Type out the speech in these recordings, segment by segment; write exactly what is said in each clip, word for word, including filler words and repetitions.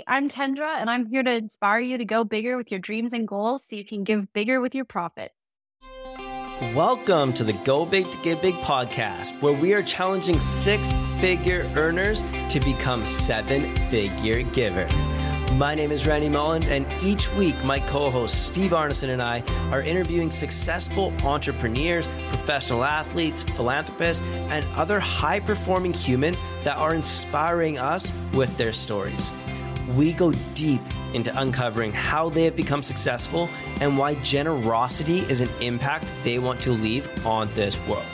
Hey, I'm Kendra, and I'm here to inspire you to go bigger with your dreams and goals so you can give bigger with your profits. Welcome to the Go Big to Give Big podcast, where we are challenging six-figure earners to become seven-figure givers. My name is Randy Mullen, and each week, my co-host Steve Arneson and I are interviewing successful entrepreneurs, professional athletes, philanthropists, and other high-performing humans that are inspiring us with their stories. We go deep into uncovering how they have become successful and why generosity is an impact they want to leave on this world.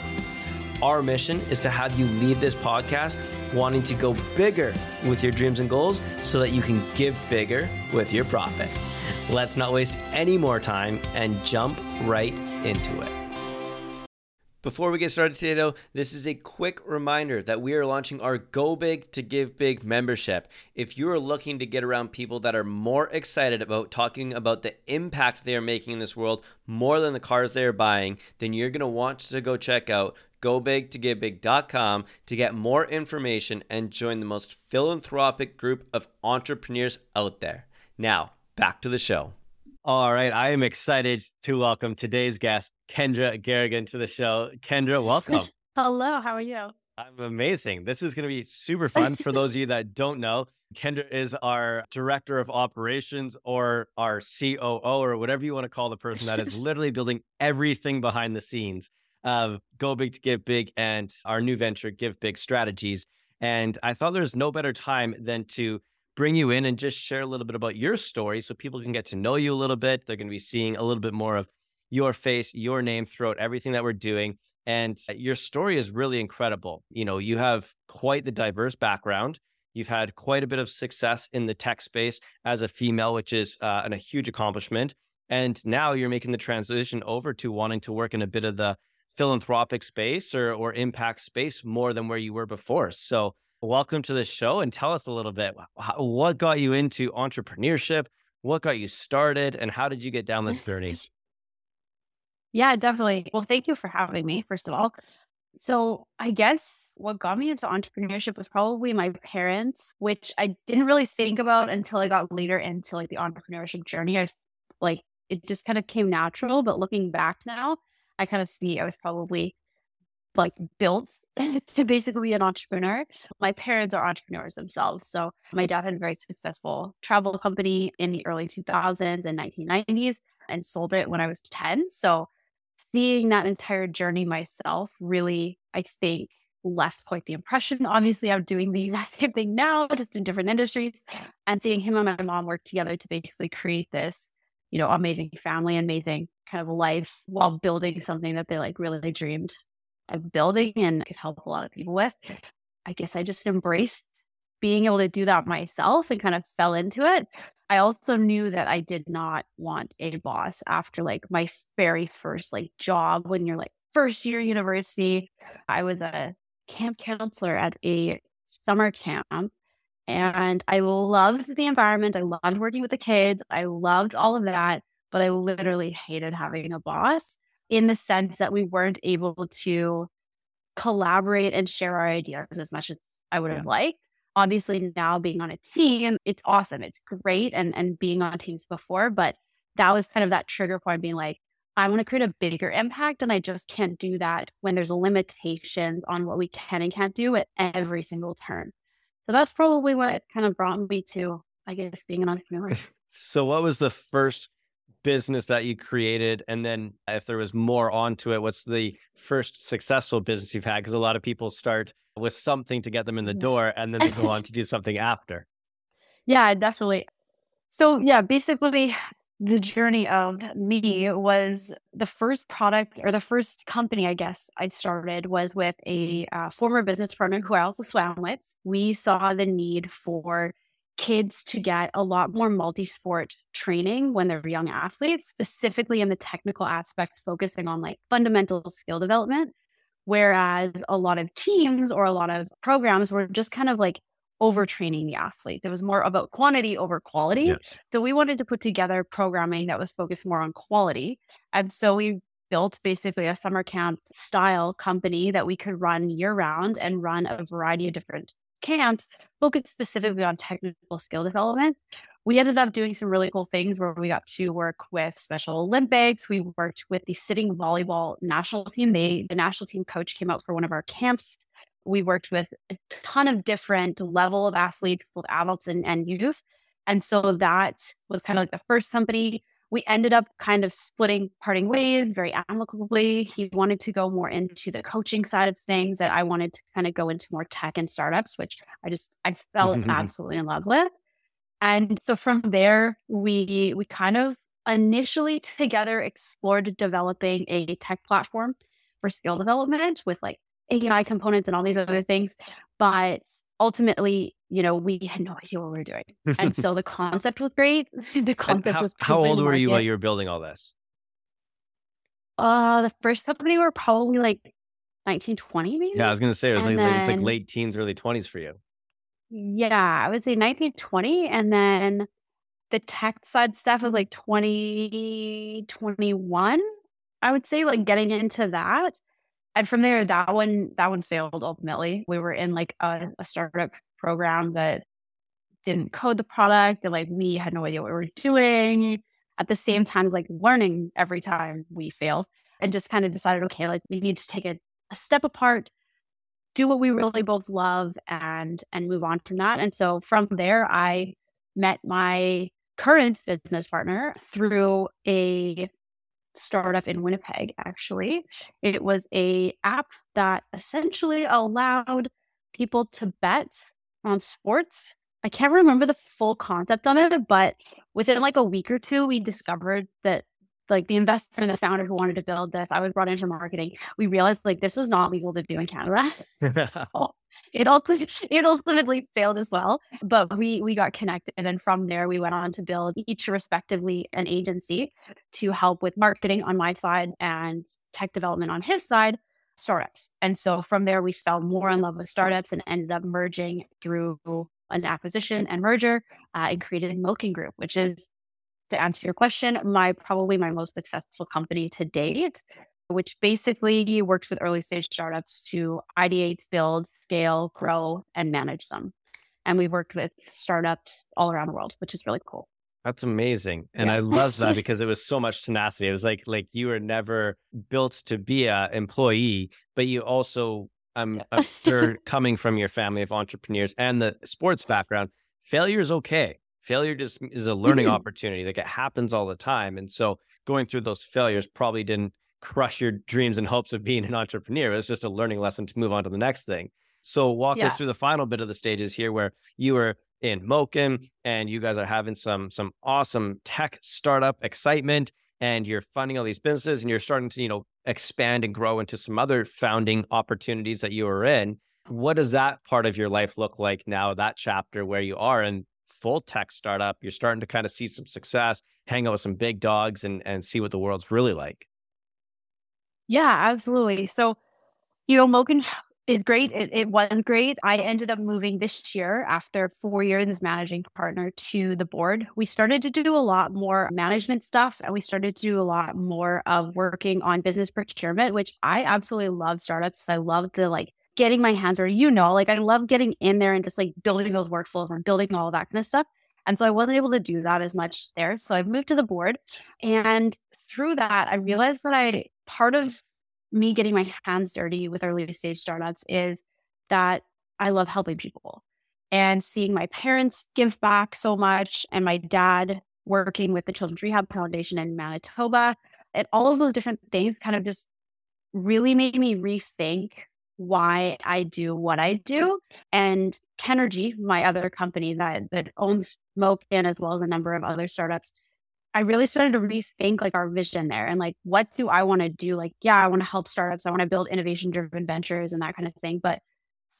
Our mission is to have you leave this podcast wanting to go bigger with your dreams and goals so that you can give bigger with your profits. Let's not waste any more time and jump right into it. Before we get started today, though, this is a quick reminder that we are launching our Go Big to Give Big membership. If you are looking to get around people that are more excited about talking about the impact they are making in this world more than the cars they are buying, then you're going to want to go check out Go Big To Give Big dot com to get more information and join the most philanthropic group of entrepreneurs out there. Now, back to the show. All right, I am excited to welcome today's guest, Kendra Garrigan, to the show. Kendra, welcome. Hello, how are you? I'm amazing. This is going to be super fun. For those of you that don't know, Kendra is our director of operations, or our C O O, or whatever you want to call the person that is literally building everything behind the scenes of Go Big to Give Big and our new venture, Give Big Strategies. And I thought there's no better time than to bring you in and just share a little bit about your story so people can get to know you a little bit. They're going to be seeing a little bit more of your face, your name throughout everything that we're doing. And your story is really incredible. You know, you have quite the diverse background. You've had quite a bit of success in the tech space as a female, which is uh, an, a huge accomplishment. And now you're making the transition over to wanting to work in a bit of the philanthropic space or, or impact space more than where you were before. So welcome to the show, and tell us a little bit, what got you into entrepreneurship? What got you started, and how did you get down this journey? Yeah, definitely. Well, thank you for having me, first of all. So I guess what got me into entrepreneurship was probably my parents, which I didn't really think about until I got later into like the entrepreneurship journey. I like it just kind of came natural, but looking back now, I kind of see I was probably like built to basically an entrepreneur. My parents are entrepreneurs themselves. So my dad had a very successful travel company in the early two thousands and nineteen nineties and sold it when I was ten. So seeing that entire journey myself really, I think, left quite the impression. Obviously, I'm doing the exact same thing now, just in different industries. And seeing him and my mom work together to basically create this, you know, amazing family, amazing kind of life while building something that they like really dreamed of building and could help a lot of people with. I guess I just embraced being able to do that myself and kind of fell into it. I also knew that I did not want a boss after like my very first like job when you're like first year university. I was a camp counselor at a summer camp, and I loved the environment. I loved working with the kids. I loved all of that, but I literally hated having a boss, in the sense that we weren't able to collaborate and share our ideas as much as I would have yeah. liked. Obviously, now being on a team, it's awesome. It's great. And, and being on teams before, but that was kind of that trigger point, being like, I want to create a bigger impact. And I just can't do that when there's limitations on what we can and can't do at every single turn. So that's probably what kind of brought me to, I guess, being an entrepreneur. So what was the first business that you created, and then if there was more onto it, what's the first successful business you've had? Because a lot of people start with something to get them in the door, and then they go on to do something after. Yeah, definitely. So yeah, basically the journey of me was the first product or the first company, I guess, I started was with a uh, former business partner who I also swam with. We saw the need for kids to get a lot more multi-sport training when they're young athletes, specifically in the technical aspects, focusing on like fundamental skill development. Whereas a lot of teams or a lot of programs were just kind of like overtraining the athlete. It was more about quantity over quality. Yes. So we wanted to put together programming that was focused more on quality. And so we built basically a summer camp style company that we could run year round and run a variety of different camps focused specifically on technical skill development. We ended up doing some really cool things where we got to work with Special Olympics. We worked with the sitting volleyball national team. They, the national team coach came out for one of our camps. We worked with a ton of different level of athletes, both adults and, and youth. And so that was kind of like the first company. We ended up kind of splitting, parting ways very amicably. He wanted to go more into the coaching side of things, and I wanted to kind of go into more tech and startups, which I just, I fell absolutely in love with. And so from there, we we kind of initially together explored developing a tech platform for skill development with like A I components and all these other things. But ultimately, you know, we had no idea what we were doing. And so the concept was great. The concept how, was How old were you while you were building all this? Uh, the first company were probably like nineteen twenty, maybe? Yeah, I was going to say, it was like, then, like, it was like late teens, early twenties for you. Yeah, I would say nineteen twenty. And then the tech side stuff was like twenty, twenty-one, I would say, like getting into that. And from there, that one, that one failed ultimately. We were in like a, a startup program that didn't code the product, and like we had no idea what we were doing. At the same time, like learning every time we failed, and just kind of decided, okay, like we need to take a, a step apart, do what we really both love, and and move on from that. And so from there, I met my current business partner through a startup in Winnipeg. Actually, it was a app that essentially allowed people to bet on sports. I can't remember the full concept of it, but within like a week or two, we discovered that like the investor and the founder who wanted to build this, I was brought into marketing. We realized like this was not legal to do in Canada. So it all it ultimately failed as well, but we we got connected, and from there we went on to build each respectively an agency to help with marketing on my side and tech development on his side. Startups. And so from there, we fell more in love with startups and ended up merging through an acquisition and merger uh, and created Mokn Group, which is, to answer your question, my probably my most successful company to date, which basically works with early stage startups to ideate, build, scale, grow, and manage them. And we've worked with startups all around the world, which is really cool. That's amazing. And yeah. I love that because it was so much tenacity. It was like, like you were never built to be an employee, but you also, um, yeah. I'm sure coming from your family of entrepreneurs and the sports background, failure is okay. Failure just is a learning opportunity. Like it happens all the time. And so going through those failures probably didn't crush your dreams and hopes of being an entrepreneur. It's just a learning lesson to move on to the next thing. So walk yeah. us through the final bit of the stages here where you were in Mokn, and you guys are having some some awesome tech startup excitement, and you're funding all these businesses, and you're starting to, you know, expand and grow into some other founding opportunities that you were in. What does that part of your life look like now, that chapter where you are in full tech startup, you're starting to kind of see some success, hang out with some big dogs, and and see what the world's really like? Yeah, absolutely. So, you know, Mokn is great. It, it was great. I ended up moving this year after four years as managing partner to the board. We started to do a lot more management stuff, and we started to do a lot more of working on business procurement, which I absolutely love startups. I love the like getting my hands dirty, you know, like I love getting in there and just like building those workflows and building all that kind of stuff. And so I wasn't able to do that as much there. So I've moved to the board, and through that, I realized that I part of me getting my hands dirty with early stage startups is that I love helping people, and seeing my parents give back so much, and my dad working with the Children's Rehab Foundation in Manitoba, and all of those different things kind of just really made me rethink why I do what I do. And Kennergy, my other company that that owns Mokn, as well as a number of other startups, I really started to rethink like our vision there, and like, what do I want to do? Like, yeah, I want to help startups. I want to build innovation driven ventures and that kind of thing, but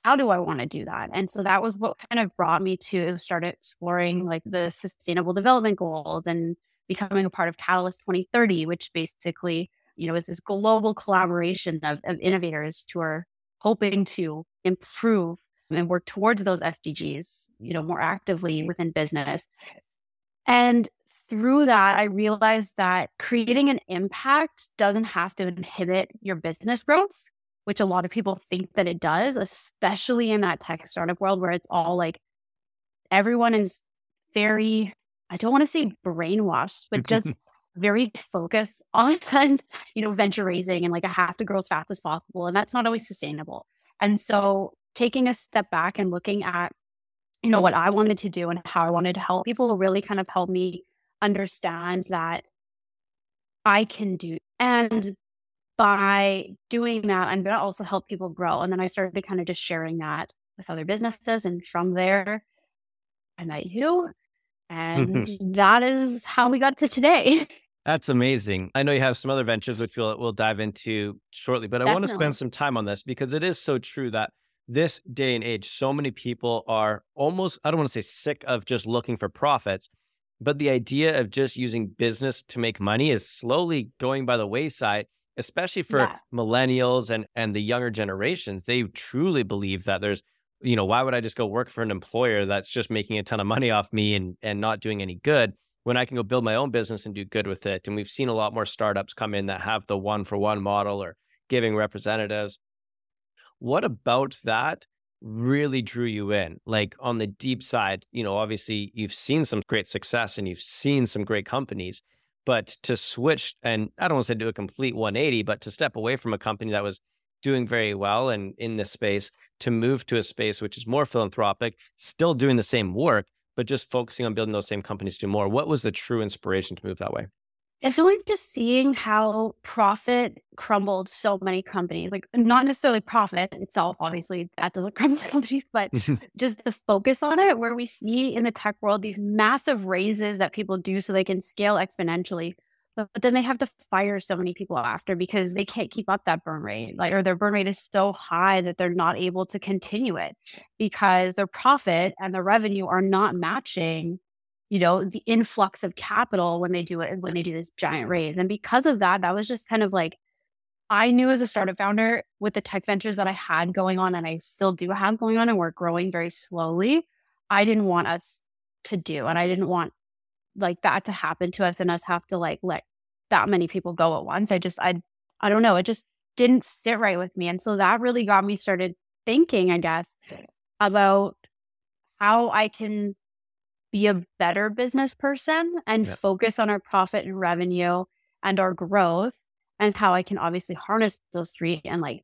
how do I want to do that? And so that was what kind of brought me to start exploring like the Sustainable Development Goals and becoming a part of Catalyst twenty thirty, which basically, you know, is this global collaboration of, of innovators who are hoping to improve and work towards those S D Gs, you know, more actively within business. And through that, I realized that creating an impact doesn't have to inhibit your business growth. which a lot of people think that it does, especially in that tech startup world where it's all like everyone is very, I don't want to say brainwashed, but just very focused on, you know, venture raising and like I have to grow as fast as possible. And that's not always sustainable. And so taking a step back and looking at, you know, what I wanted to do and how I wanted to help people really kind of helped me understand that I can do. And by doing that, I'm going to also help people grow. And then I started kind of just sharing that with other businesses. And from there, I met you. And that is how we got to today. That's amazing. I know you have some other ventures, which we'll, we'll dive into shortly. But Definitely. I want to spend some time on this because it is so true that this day and age, so many people are almost, I don't want to say sick of just looking for profits, but the idea of just using business to make money is slowly going by the wayside, especially for yeah. millennials and, and the younger generations. They truly believe that there's, you know, why would I just go work for an employer that's just making a ton of money off me and, and not doing any good when I can go build my own business and do good with it? And we've seen a lot more startups come in that have the one-for-one model or giving representatives. What about that really drew you in? Like on the deep side, you know, obviously you've seen some great success and you've seen some great companies, but to switch, and I don't want to say do a complete one eighty, but to step away from a company that was doing very well and in this space to move to a space which is more philanthropic, still doing the same work, but just focusing on building those same companies to do more. What was the true inspiration to move that way? I feel like just seeing how profit crumbled so many companies, like not necessarily profit itself, obviously that doesn't crumble companies, but just the focus on it, where we see in the tech world, these massive raises that people do so they can scale exponentially, but, but then they have to fire so many people after because they can't keep up that burn rate, like, or their burn rate is so high that they're not able to continue it because their profit and their revenue are not matching, you know, the influx of capital when they do it, when they do this giant raise. And because of that, that was just kind of like, I knew as a startup founder with the tech ventures that I had going on and I still do have going on and we're growing very slowly, I didn't want us to do. And I didn't want like that to happen to us and us have to like let that many people go at once. I just, I, I don't know. It just didn't sit right with me. And so that really got me started thinking, I guess, about how I can be a better business person and yep. focus on our profit and revenue and our growth and how I can obviously harness those three and like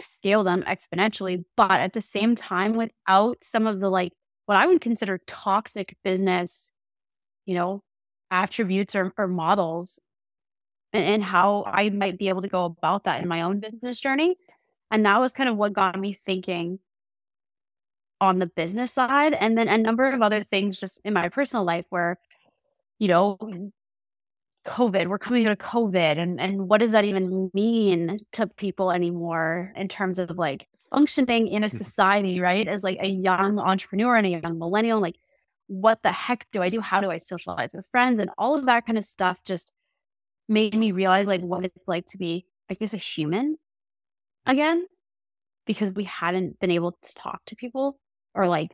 scale them exponentially. But at the same time, without some of the like what I would consider toxic business, you know, attributes or, or models and, and how I might be able to go about that in my own business journey. And that was kind of what got me thinking on the business side, and then a number of other things just in my personal life where, you know, COVID, we're coming out of COVID and, and what does that even mean to people anymore in terms of like functioning in a society, right? As like a young entrepreneur and a young millennial, like what the heck do I do? How do I socialize with friends? And all of that kind of stuff just made me realize like what it's like to be, I guess, a human again, because we hadn't been able to talk to people or like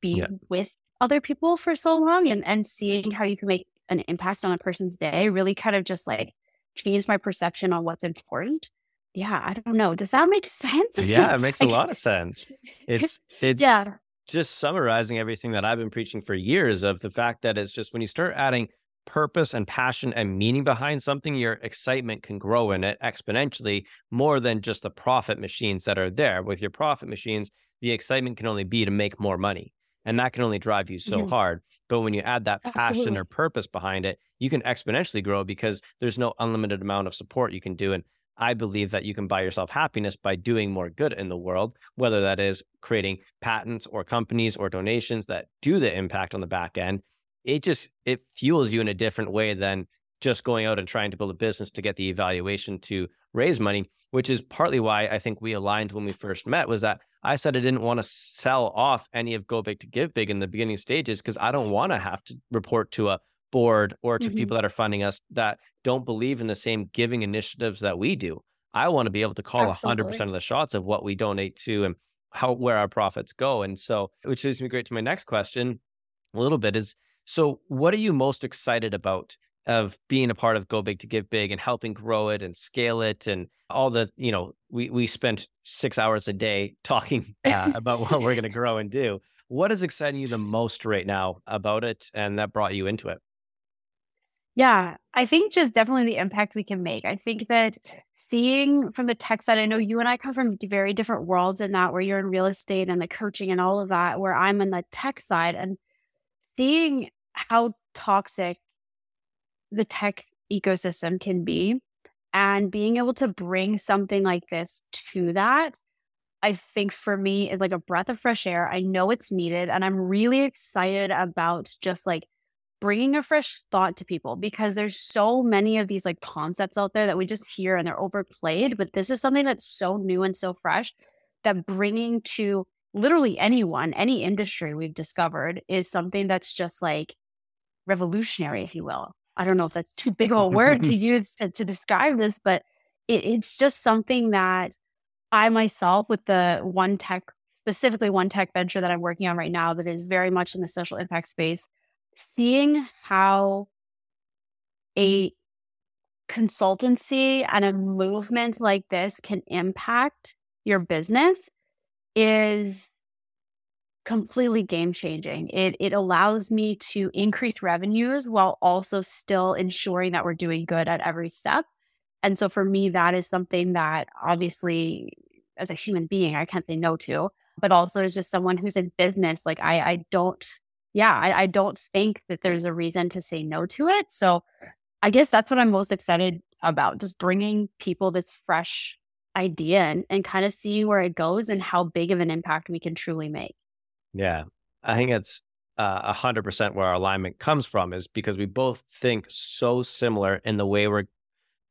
be yeah. with other people for so long, and, and seeing how you can make an impact on a person's day really kind of just like changed my perception on what's important. Yeah. I don't know. Does that make sense? Yeah. It makes a lot of sense. It's, it's yeah. just summarizing everything that I've been preaching for years of the fact that it's just when you start adding purpose and passion and meaning behind something, your excitement can grow in it exponentially more than just the profit machines that are there. With your profit machines, the excitement can only be to make more money, and that can only drive you so mm-hmm. hard. But when you add that passion Absolutely. Or purpose behind it, you can exponentially grow because there's no unlimited amount of support you can do. And I believe that you can buy yourself happiness by doing more good in the world, whether that is creating patents or companies or donations that do the impact on the back end. It just, it fuels you in a different way than just going out and trying to build a business to get the evaluation to raise money, which is partly why I think we aligned when we first met, was that I said I didn't want to sell off any of Go Big to Give Big in the beginning stages because I don't want to have to report to a board or to mm-hmm. people that are funding us that don't believe in the same giving initiatives that we do. I want to be able to call Absolutely. one hundred percent of the shots of what we donate to and how where our profits go. And so, which leads me great to my next question a little bit is, so what are you most excited about of being a part of Go Big to Give Big and helping grow it and scale it and all the, you know, we we spent six hours a day talking uh, about what we're going to grow and do. What is exciting you the most right now about it and that brought you into it? Yeah, I think just definitely the impact we can make. I think that seeing from the tech side, I know you and I come from very different worlds in that, where you're in real estate and the coaching and all of that, where I'm on the tech side, and seeing how toxic the tech ecosystem can be and being able to bring something like this to that, I think for me is like a breath of fresh air. I know it's needed, and I'm really excited about just like bringing a fresh thought to people, because there's so many of these like concepts out there that we just hear and they're overplayed, but this is something that's so new and so fresh that bringing to literally anyone, any industry we've discovered is something that's just like revolutionary, if you will. I don't know if that's too big of a word to use to, to describe this, but it, it's just something that I myself, with the one tech, specifically one tech venture that I'm working on right now that is very much in the social impact space, seeing how a consultancy and a movement like this can impact your business is completely game-changing. It it allows me to increase revenues while also still ensuring that we're doing good at every step. And so for me, that is something that obviously as a human being, I can't say no to, but also as just someone who's in business, like I, I don't, yeah, I, I don't think that there's a reason to say no to it. So I guess that's what I'm most excited about, just bringing people this fresh idea and, and kind of seeing where it goes and how big of an impact we can truly make. Yeah, I think that's a hundred percent where our alignment comes from, is because we both think so similar in the way we're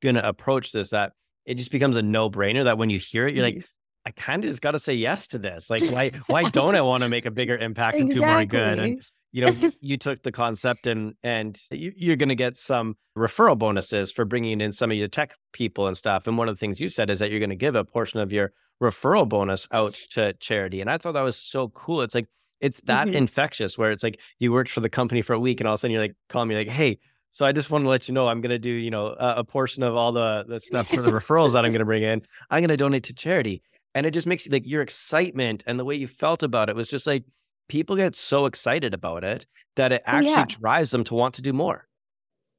going to approach this, that it just becomes a no brainer that when you hear it, you're like, I kind of just got to say yes to this. Like, why, why don't I want to make a bigger impact and do more good? And, you know, you took the concept and, and you, you're going to get some referral bonuses for bringing in some of your tech people and stuff. And one of the things you said is that you're going to give a portion of your referral bonus out to charity. And I thought that was so cool. It's like, it's that mm-hmm. infectious, where it's like you worked for the company for a week and all of a sudden you're like, calling me like, hey, so I just want to let you know, I'm going to do, you know, a, a portion of all the, the stuff for the referrals that I'm going to bring in. I'm going to donate to charity. And it just makes you like, your excitement and the way you felt about it was just like, people get so excited about it that it actually yeah. drives them to want to do more.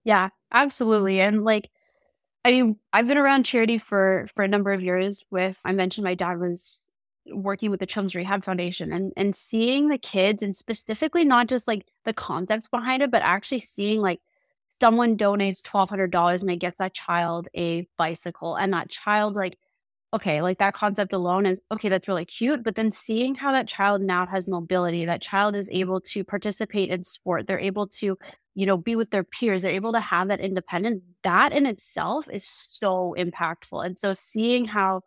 Yeah, absolutely. And like, I mean, I've been around charity for, for a number of years with, I mentioned my dad was working with the Children's Rehab Foundation, and, and seeing the kids, and specifically not just like the concepts behind it, but actually seeing like someone donates twelve hundred dollars and it gets that child a bicycle, and that child like, okay, like that concept alone is, okay, that's really cute. But then seeing how that child now has mobility, that child is able to participate in sport. They're able to, you know, be with their peers. They're able to have that independence. That in itself is so impactful. And so seeing how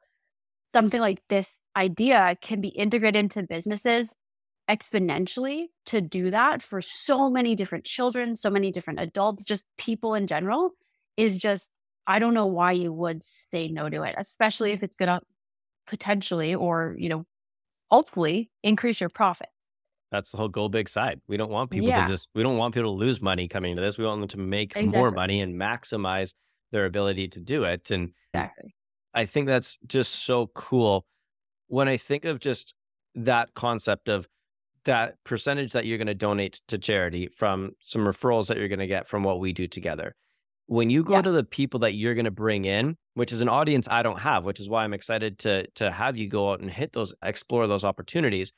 something like this idea can be integrated into businesses exponentially to do that for so many different children, so many different adults, just people in general, is just, I don't know why you would say no to it, especially if it's going to potentially, or, you know, hopefully increase your profit. That's the whole Go Big side. We don't want people yeah. to just, we don't want people to lose money coming into this. We want them to make exactly. more money and maximize their ability to do it. And exactly. I think that's just so cool. When I think of just that concept of that percentage that you're going to donate to charity from some referrals that you're going to get from what we do together. When you go yeah. to the people that you're going to bring in, which is an audience I don't have, which is why I'm excited to to have you go out and hit those, explore those opportunities.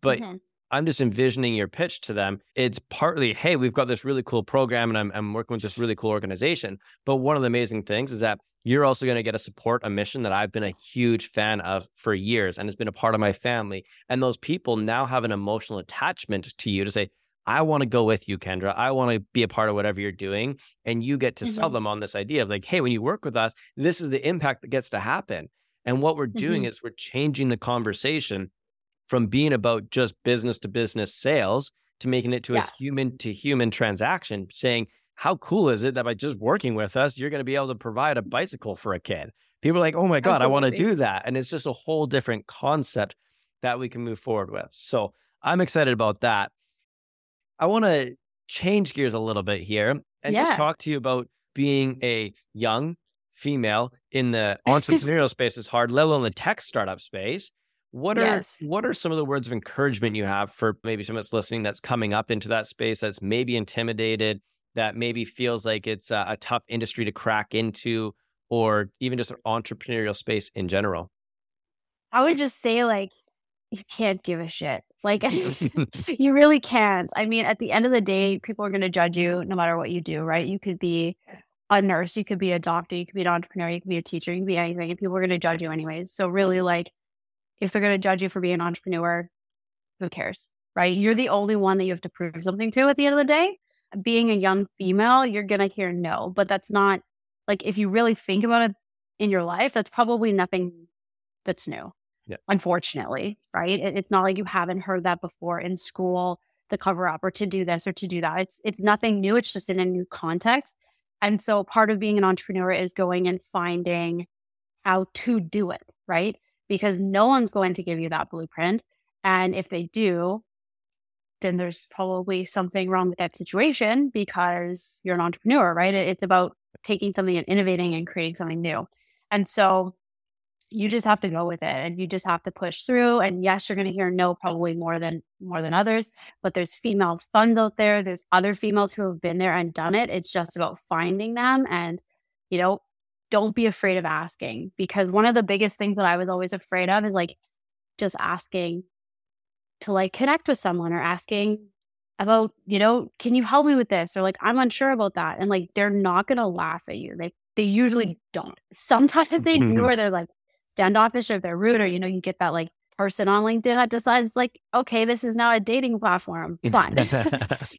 But mm-hmm. I'm just envisioning your pitch to them. It's partly, hey, we've got this really cool program and I'm I'm working with this really cool organization. But one of the amazing things is that you're also going to get to support a mission that I've been a huge fan of for years, and it's been a part of my family. And those people now have an emotional attachment to you to say, I want to go with you, Kendra. I want to be a part of whatever you're doing. And you get to mm-hmm. sell them on this idea of like, hey, when you work with us, this is the impact that gets to happen. And what we're doing mm-hmm. is we're changing the conversation from being about just business to business sales to making it to yeah. a human to human transaction, saying, how cool is it that by just working with us, you're going to be able to provide a bicycle for a kid? People are like, oh my God, absolutely. I want to do that. And it's just a whole different concept that we can move forward with. So I'm excited about that. I want to change gears a little bit here and yeah. just talk to you about being a young female in the entrepreneurial space is hard, let alone the tech startup space. What are yes. what are some of the words of encouragement you have for maybe someone that's listening that's coming up into that space, that's maybe intimidated, that maybe feels like it's a, a tough industry to crack into, or even just an entrepreneurial space in general? I would just say, like, you can't give a shit. Like, you really can't. I mean, at the end of the day, people are going to judge you no matter what you do, right? You could be a nurse, you could be a doctor, you could be an entrepreneur, you could be a teacher, you could be anything, and people are going to judge you anyways. So really, like, if they're going to judge you for being an entrepreneur, who cares, right? You're the only one that you have to prove something to at the end of the day. Being a young female, you're going to hear no, but that's not, like, if you really think about it in your life, that's probably nothing that's new, yeah. unfortunately, right? It, it's not like you haven't heard that before in school, the cover up or to do this or to do that. It's it's nothing new. It's just in a new context. And so part of being an entrepreneur is going and finding how to do it, right? Because no one's going to give you that blueprint. And if they do, then there's probably something wrong with that situation because you're an entrepreneur, right? It's about taking something and innovating and creating something new. And so you just have to go with it and you just have to push through. And yes, you're going to hear no probably more than more than others, but there's female funds out there. There's other females who have been there and done it. It's just about finding them and, you know, don't be afraid of asking, because one of the biggest things that I was always afraid of is, like, just asking to, like, connect with someone or asking about, you know, can you help me with this? Or, like, I'm unsure about that. And, like, they're not going to laugh at you. They they usually don't. Sometimes they do, or they're, like, standoffish, or they're rude, or, you know, you get that, like, person on LinkedIn that decides, like, okay, this is now a dating platform. Fun.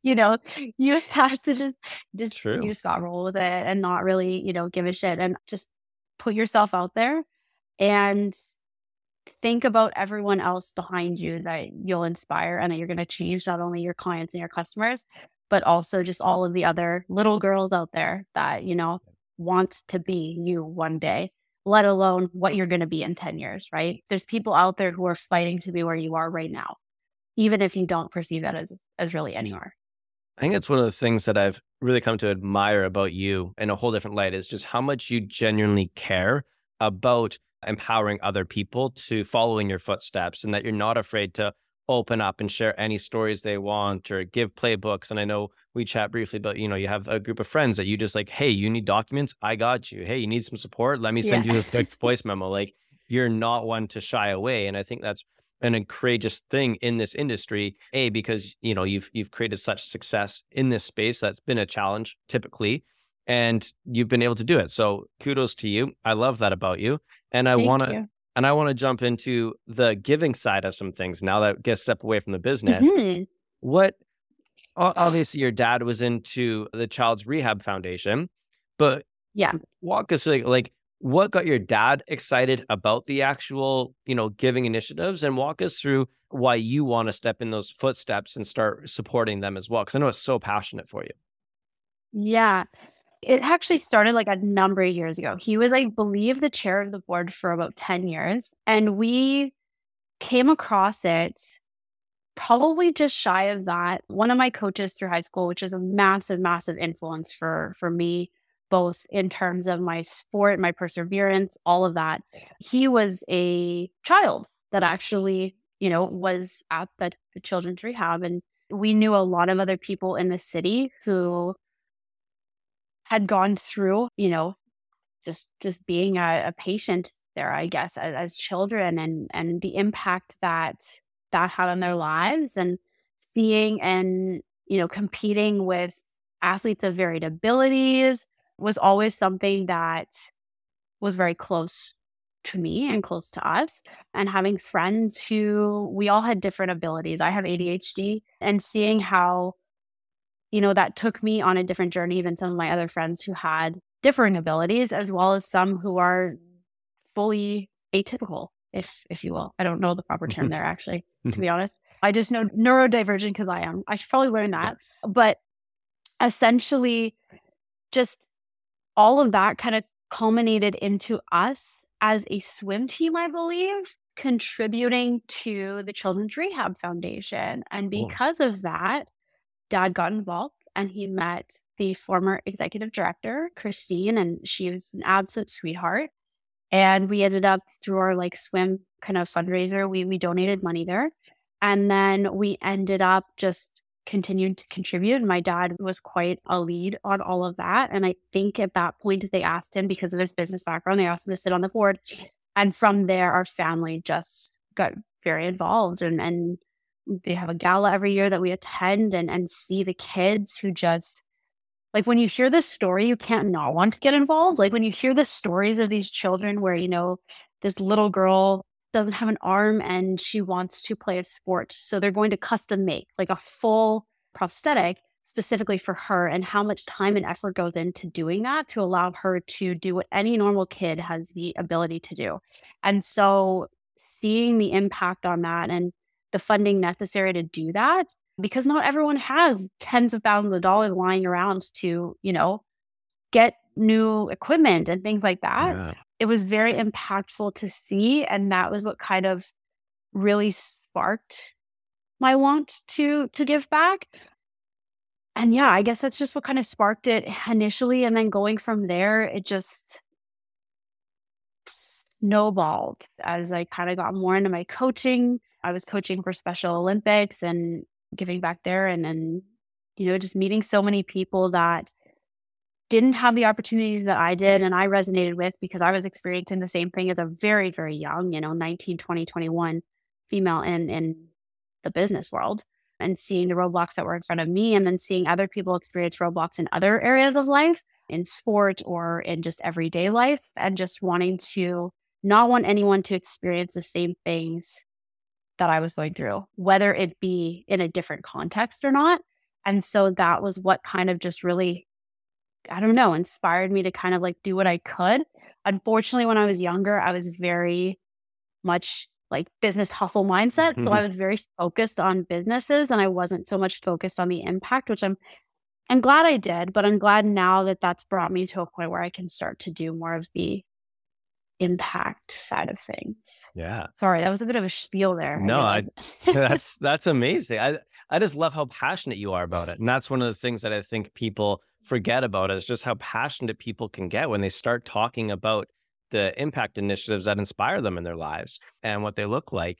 You know, you just have to just, just True. You just got roll with it and not really, you know, give a shit and just put yourself out there and think about everyone else behind you that you'll inspire and that you're going to change, not only your clients and your customers, but also just all of the other little girls out there that, you know, wants to be you one day, let alone what you're going to be in ten years, right? There's people out there who are fighting to be where you are right now, even if you don't perceive that as, as really anywhere. I think that's one of the things that I've really come to admire about you in a whole different light, is just how much you genuinely care about empowering other people to follow in your footsteps, and that you're not afraid to open up and share any stories they want or give playbooks. And I know we chat briefly, but, you know, you have a group of friends that you just, like, hey, you need documents? I got you. Hey, you need some support? Let me send yeah. you a quick voice memo. Like, you're not one to shy away. And I think that's an courageous thing in this industry, A, because, you know, you've, you've created such success in this space. That's been a challenge typically. And you've been able to do it. So kudos to you. I love that about you. And I want to, and I want to jump into the giving side of some things now that gets a step away from the business. Mm-hmm. What, obviously your dad was into the Children's Rehab Foundation, but yeah, walk us through, like, what got your dad excited about the actual, you know, giving initiatives, and walk us through why you want to step in those footsteps and start supporting them as well. Cause I know it's so passionate for you. Yeah. It actually started, like, a number of years ago. He was, I believe, the chair of the board for about ten years. And we came across it probably just shy of that. One of my coaches through high school, which is a massive, massive influence for, for me, both in terms of my sport, my perseverance, all of that. He was a child that actually, you know, was at the, the Children's Rehab. And we knew a lot of other people in the city who had gone through, you know, just just being a, a patient there, I guess, as, as children, and and the impact that that had on their lives, and seeing and, you know, competing with athletes of varied abilities was always something that was very close to me and close to us. And having friends who, we all had different abilities. I have A D H D, and seeing how, you know, that took me on a different journey than some of my other friends who had differing abilities, as well as some who are fully atypical, if if you will. I don't know the proper term there, actually, to be honest. I just know neurodivergent because I am. I should probably learn that. But essentially, just all of that kind of culminated into us as a swim team, I believe, contributing to the Children's Rehab Foundation. And because oh. of that, Dad got involved and he met the former executive director, Christine, and she was an absolute sweetheart. And we ended up through our like swim kind of fundraiser, we we donated money there. And then we ended up just continued to contribute. My dad was quite a lead on all of that. And I think at that point, they asked him, because of his business background, they asked him to sit on the board. And from there, our family just got very involved. And, and they have a gala every year that we attend and, and see the kids who just, like, when you hear this story, you can't not want to get involved. Like, when you hear the stories of these children where, you know, this little girl doesn't have an arm and she wants to play a sport, so they're going to custom make like a full prosthetic specifically for her, and how much time and effort goes into doing that to allow her to do what any normal kid has the ability to do. And so seeing the impact on that and the funding necessary to do that, because not everyone has tens of thousands of dollars lying around to, you know, get new equipment and things like that. Yeah. It was very impactful to see. And that was what kind of really sparked my want to to give back. And yeah, I guess that's just what kind of sparked it initially. And then going from there, it just snowballed as I kind of got more into my coaching. I was coaching for Special Olympics and giving back there, and then, you know, just meeting so many people that didn't have the opportunities that I did and I resonated with, because I was experiencing the same thing as a very, very young, you know, nineteen, twenty, twenty-one female in, in the business world, and seeing the roadblocks that were in front of me, and then seeing other people experience roadblocks in other areas of life, in sport or in just everyday life, and just wanting to not want anyone to experience the same things that I was going through, whether it be in a different context or not. And so that was what kind of just really, I don't know, inspired me to kind of like do what I could. Unfortunately, when I was younger, I was very much like business hustle mindset. Mm-hmm. So I was very focused on businesses, and I wasn't so much focused on the impact, which I'm, I'm glad I did, but I'm glad now that that's brought me to a point where I can start to do more of the impact side of things. Yeah. Sorry, that was a bit of a spiel there. No, I I, that's that's amazing. I I just love how passionate you are about it. And that's one of the things that I think people forget about, is just how passionate people can get when they start talking about the impact initiatives that inspire them in their lives and what they look like.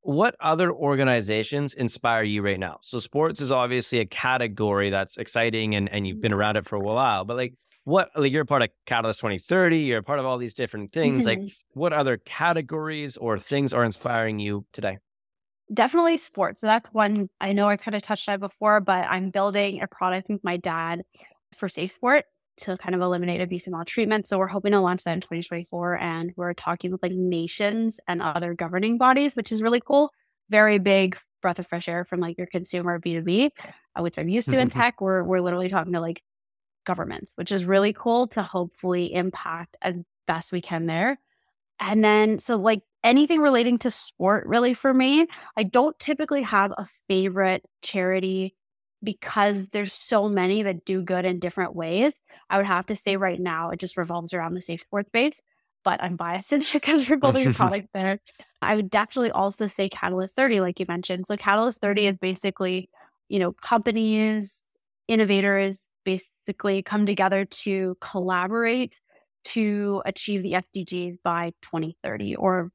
What other organizations inspire you right now? So sports is obviously a category that's exciting, and, and you've been around it for a while, but like, what, like, you're part of Catalyst twenty thirty, you're part of all these different things. Mm-hmm. Like, what other categories or things are inspiring you today? Definitely sports. So that's one. I know I kind of touched on it before, but I'm building a product with my dad for Safe Sport to kind of eliminate abuse and maltreatment. So we're hoping to launch that in twenty twenty-four, and we're talking with like nations and other governing bodies, which is really cool. Very big breath of fresh air from like your consumer B to B, uh, which I'm used to in tech. We're we're literally talking to like government, which is really cool to hopefully impact as best we can there. And then, so like anything relating to sport really for me. I don't typically have a favorite charity because there's so many that do good in different ways. I would have to say right now, it just revolves around the safe sports space, but I'm biased because we're building a product there. I would definitely also say Catalyst thirty, like you mentioned. So Catalyst thirty is basically, you know, companies, innovators, basically come together to collaborate to achieve the S D Gs by twenty thirty, or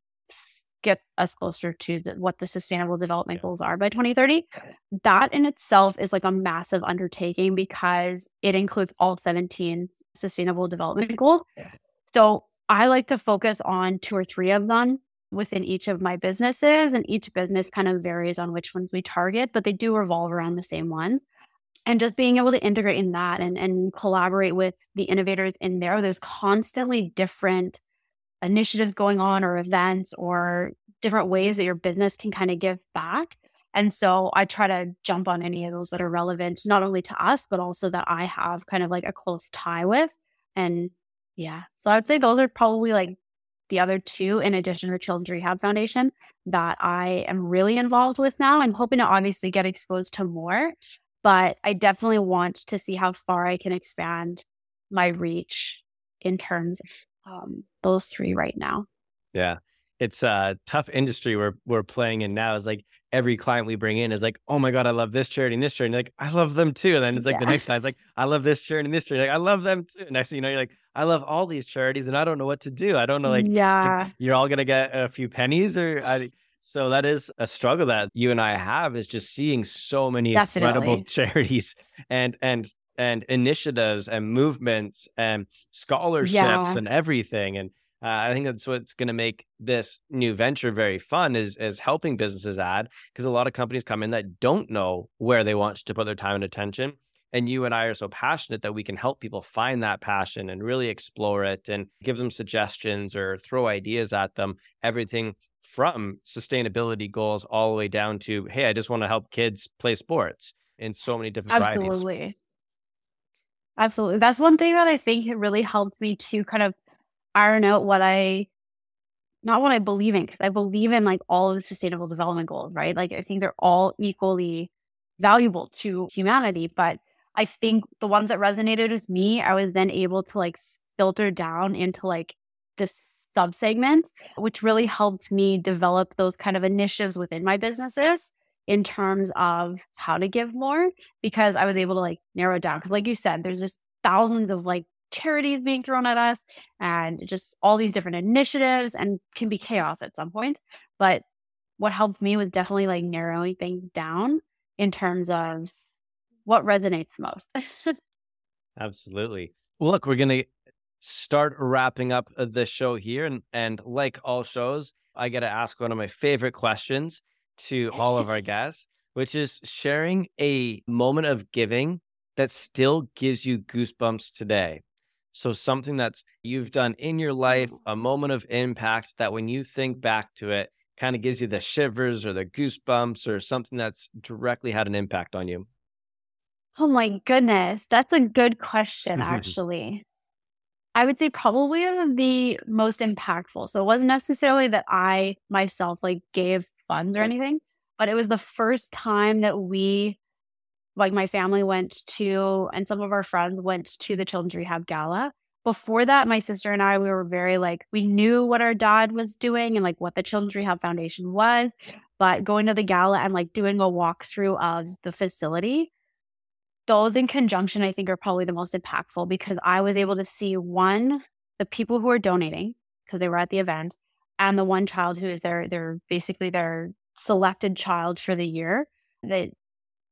get us closer to the, what the Sustainable Development Goals are by twenty thirty. That in itself is like a massive undertaking because it includes all seventeen Sustainable Development Goals. So I like to focus on two or three of them within each of my businesses, and each business kind of varies on which ones we target, but they do revolve around the same ones. And just being able to integrate in that and, and collaborate with the innovators in there. There's constantly different initiatives going on, or events, or different ways that your business can kind of give back. And so I try to jump on any of those that are relevant, not only to us, but also that I have kind of like a close tie with. And yeah, so I would say those are probably like the other two, in addition to the Children's Rehab Foundation, that I am really involved with now. I'm hoping to obviously get exposed to more, but I definitely want to see how far I can expand my reach in terms of um, those three right now. Yeah. It's a tough industry we're we're playing in now. It's like every client we bring in is like, oh my God, I love this charity and this charity. And like, I love them too. And then it's like yeah. the next time it's like, I love this charity and this charity. Like, I love them too. Next thing you know, you're like, I love all these charities and I don't know what to do. I don't know, like, yeah. you're all going to get a few pennies or... I, so that is a struggle that you and I have, is just seeing so many Definitely. incredible charities and, and, and initiatives and movements and scholarships yeah. and everything. And uh, I think that's what's going to make this new venture very fun, is, is helping businesses add, because a lot of companies come in that don't know where they want to put their time and attention. And you and I are so passionate that we can help people find that passion and really explore it and give them suggestions or throw ideas at them, everything from sustainability goals all the way down to, hey, I just want to help kids play sports in so many different varieties. Absolutely. Absolutely. That's one thing that I think it really helped me to kind of iron out what I, not what I believe in, because I believe in like all of the sustainable development goals, right? Like I think they're all equally valuable to humanity, but I think the ones that resonated with me, I was then able to like filter down into like this sub-segments, which really helped me develop those kind of initiatives within my businesses in terms of how to give more, because I was able to like narrow it down. Because like you said, there's just thousands of like charities being thrown at us and just all these different initiatives, and can be chaos at some point. But what helped me was definitely like narrowing things down in terms of what resonates most. Absolutely. Well, look, we're going to start wrapping up the show here. And, and like all shows, I get to ask one of my favorite questions to all of our guests, which is sharing a moment of giving that still gives you goosebumps today. So something that's you've done in your life, a moment of impact that when you think back to it, kind of gives you the shivers or the goosebumps, or something that's directly had an impact on you. Oh my goodness. That's a good question, actually. I would say probably the most impactful. So it wasn't necessarily that I myself like gave funds or anything, but it was the first time that we, like my family went to, and some of our friends went to the Children's Rehab Gala. Before that, my sister and I, we were very like, we knew what our dad was doing and like what the Children's Rehab Foundation was, but going to the gala and like doing a walkthrough of the facility, those in conjunction, I think, are probably the most impactful, because I was able to see, one, the people who are donating because they were at the event, and the one child who is their, their basically their selected child for the year that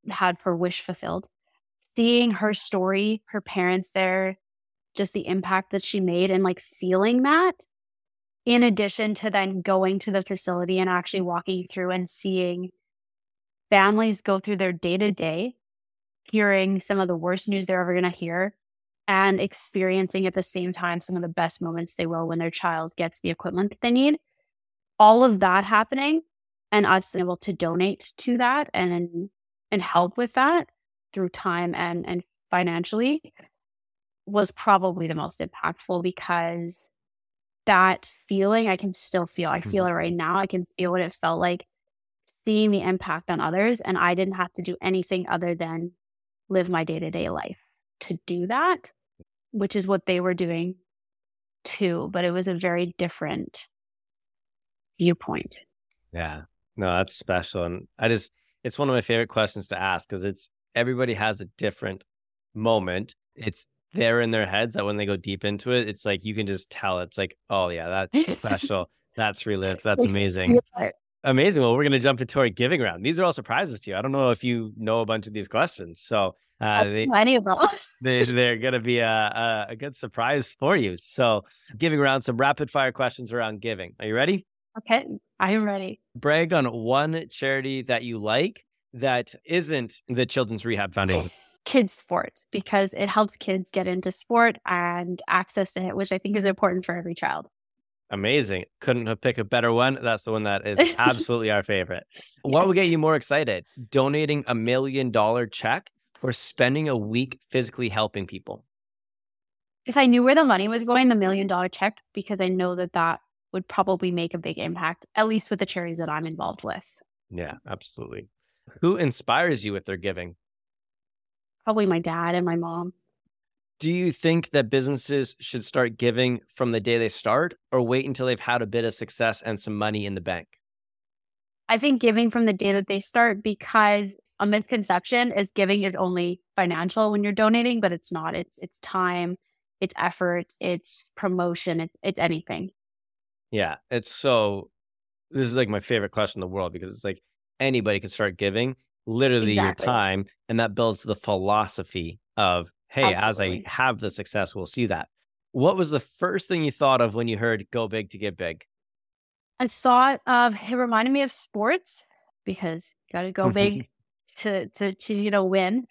had her wish fulfilled. Seeing her story, her parents there, just the impact that she made, and like feeling that, in addition to then going to the facility and actually walking through and seeing families go through their day-to-day, hearing some of the worst news they're ever going to hear, and experiencing at the same time some of the best moments they will when their child gets the equipment that they need. All of that happening, and us able to donate to that and and help with that through time and, and financially, was probably the most impactful, because that feeling I can still feel. I feel it right now. I can feel what it felt like, seeing the impact on others, and I didn't have to do anything other than live my day-to-day life to do that, which is what they were doing too, but it was a very different viewpoint. Yeah, no, that's special. And I just, it's one of my favorite questions to ask, because it's, everybody has a different moment. It's there in their heads that when they go deep into it, it's like, you can just tell, it's like, oh yeah, that's special. That's relived. That's amazing. Yeah. Amazing. Well, we're going to jump into our giving round. These are all surprises to you. I don't know if you know a bunch of these questions. So uh, they, plenty of them. they, they're going to be a, a, a good surprise for you. So giving round, some rapid fire questions around giving. Are you ready? Okay. I am ready. Brag on one charity that you like that isn't the Children's Rehab Foundation. Kids sports, because it helps kids get into sport and access to it, which I think is important for every child. Amazing. Couldn't have picked a better one. That's the one that is absolutely our favorite. What would get you more excited? Donating a million dollar check, or spending a week physically helping people? If I knew where the money was going, the million dollar check, because I know that that would probably make a big impact, at least with the charities that I'm involved with. Yeah, absolutely. Who inspires you with their giving? Probably my dad and my mom. Do you think that businesses should start giving from the day they start, or wait until they've had a bit of success and some money in the bank? I think giving from the day that they start, because a misconception is giving is only financial when you're donating, but it's not. It's it's time, it's effort, it's promotion, it's it's anything. Yeah, it's so, this is like my favorite question in the world, because it's like anybody can start giving literally exactly. your time, and that builds the philosophy of, hey, Absolutely. As I have the success, we'll see that. What was the first thing you thought of when you heard Go Big to Give Big? I thought of, it reminded me of sports, because you got to go big to, to, to, you know, win.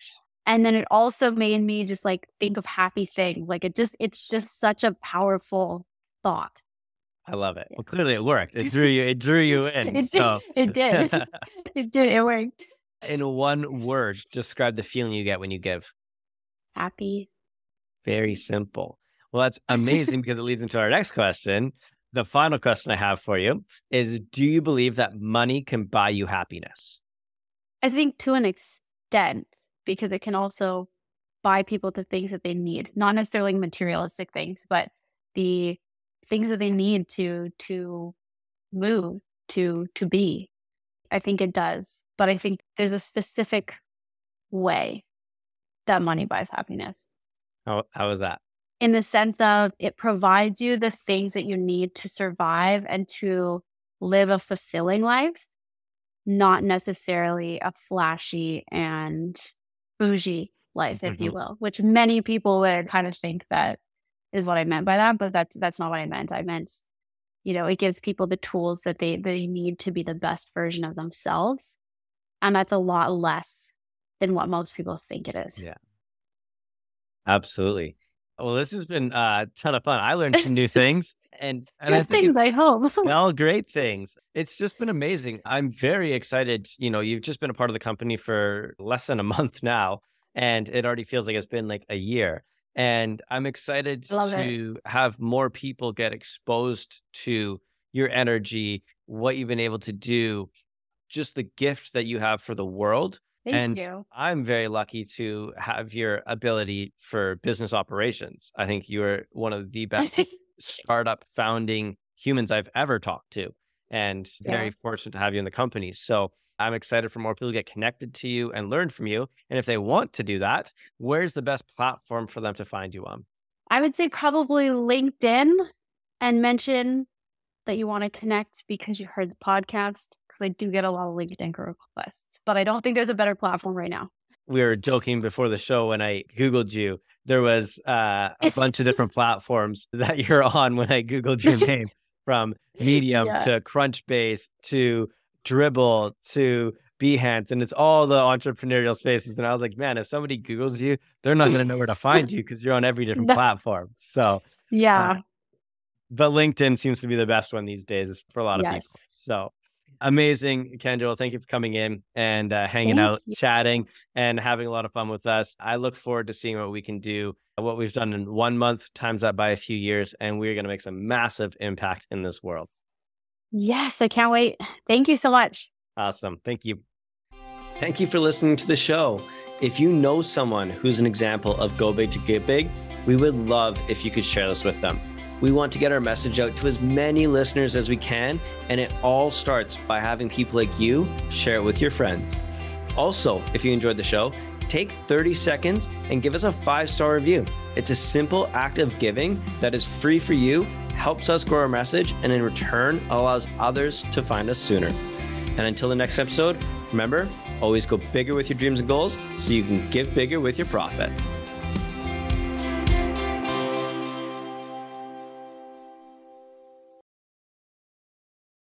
And then it also made me just like think of happy things. Like it just, it's just such a powerful thought. I love it. Yeah. Well, clearly it worked. It drew you, it drew you in. it, so. did, it did. It did. It worked. In one word, describe the feeling you get when you give. Happy. Very simple. Well, that's amazing because it leads into our next question. The final question I have for you is, do you believe that money can buy you happiness? I think to an extent, because it can also buy people the things that they need, not necessarily materialistic things, but the things that they need to to move, to to be. I think it does. But I think there's a specific way that money buys happiness. How, how is that? In the sense of, it provides you the things that you need to survive and to live a fulfilling life, not necessarily a flashy and bougie life, if mm-hmm. you will, which many people would kind of think that is what I meant by that, but that's that's not what I meant. I meant, you know, it gives people the tools that they, they need to be the best version of themselves. And that's a lot less than what most people think it is. Yeah, absolutely. Well, this has been a ton of fun. I learned some new things. And, and good I think things, I hope. All great things. It's just been amazing. I'm very excited. You know, you've just been a part of the company for less than a month now, and it already feels like it's been like a year. And I'm excited Love to it. Have more people get exposed to your energy, what you've been able to do, just the gift that you have for the world. Thank and you. I'm very lucky to have your ability for business operations. I think you are one of the best startup founding humans I've ever talked to, and yeah. very fortunate to have you in the company. So I'm excited for more people to get connected to you and learn from you. And if they want to do that, where's the best platform for them to find you on? I would say probably LinkedIn, and mention that you want to connect because you heard the podcast. I do get a lot of LinkedIn requests, but I don't think there's a better platform right now. We were joking before the show when I Googled you, there was uh, a bunch of different platforms that you're on when I Googled your name, from Medium yeah. to Crunchbase to Dribbble to Behance. And it's all the entrepreneurial spaces. And I was like, man, if somebody Googles you, they're not going to know where to find you because you're on every different no. platform. So yeah, uh, but LinkedIn seems to be the best one these days for a lot of yes. people. So. Amazing, Kendra. Well, thank you for coming in and uh, hanging thank out, you. Chatting, and having a lot of fun with us. I look forward to seeing what we can do, what we've done in one month, times that by a few years, and we're going to make some massive impact in this world. Yes, I can't wait. Thank you so much. Awesome. Thank you. Thank you for listening to the show. If you know someone who's an example of Go Big to Give Big, we would love if you could share this with them. We want to get our message out to as many listeners as we can, and it all starts by having people like you share it with your friends. Also, if you enjoyed the show, take thirty seconds and give us a five-star review. It's a simple act of giving that is free for you, helps us grow our message, and in return allows others to find us sooner. And until the next episode, remember, always go bigger with your dreams and goals so you can give bigger with your profit.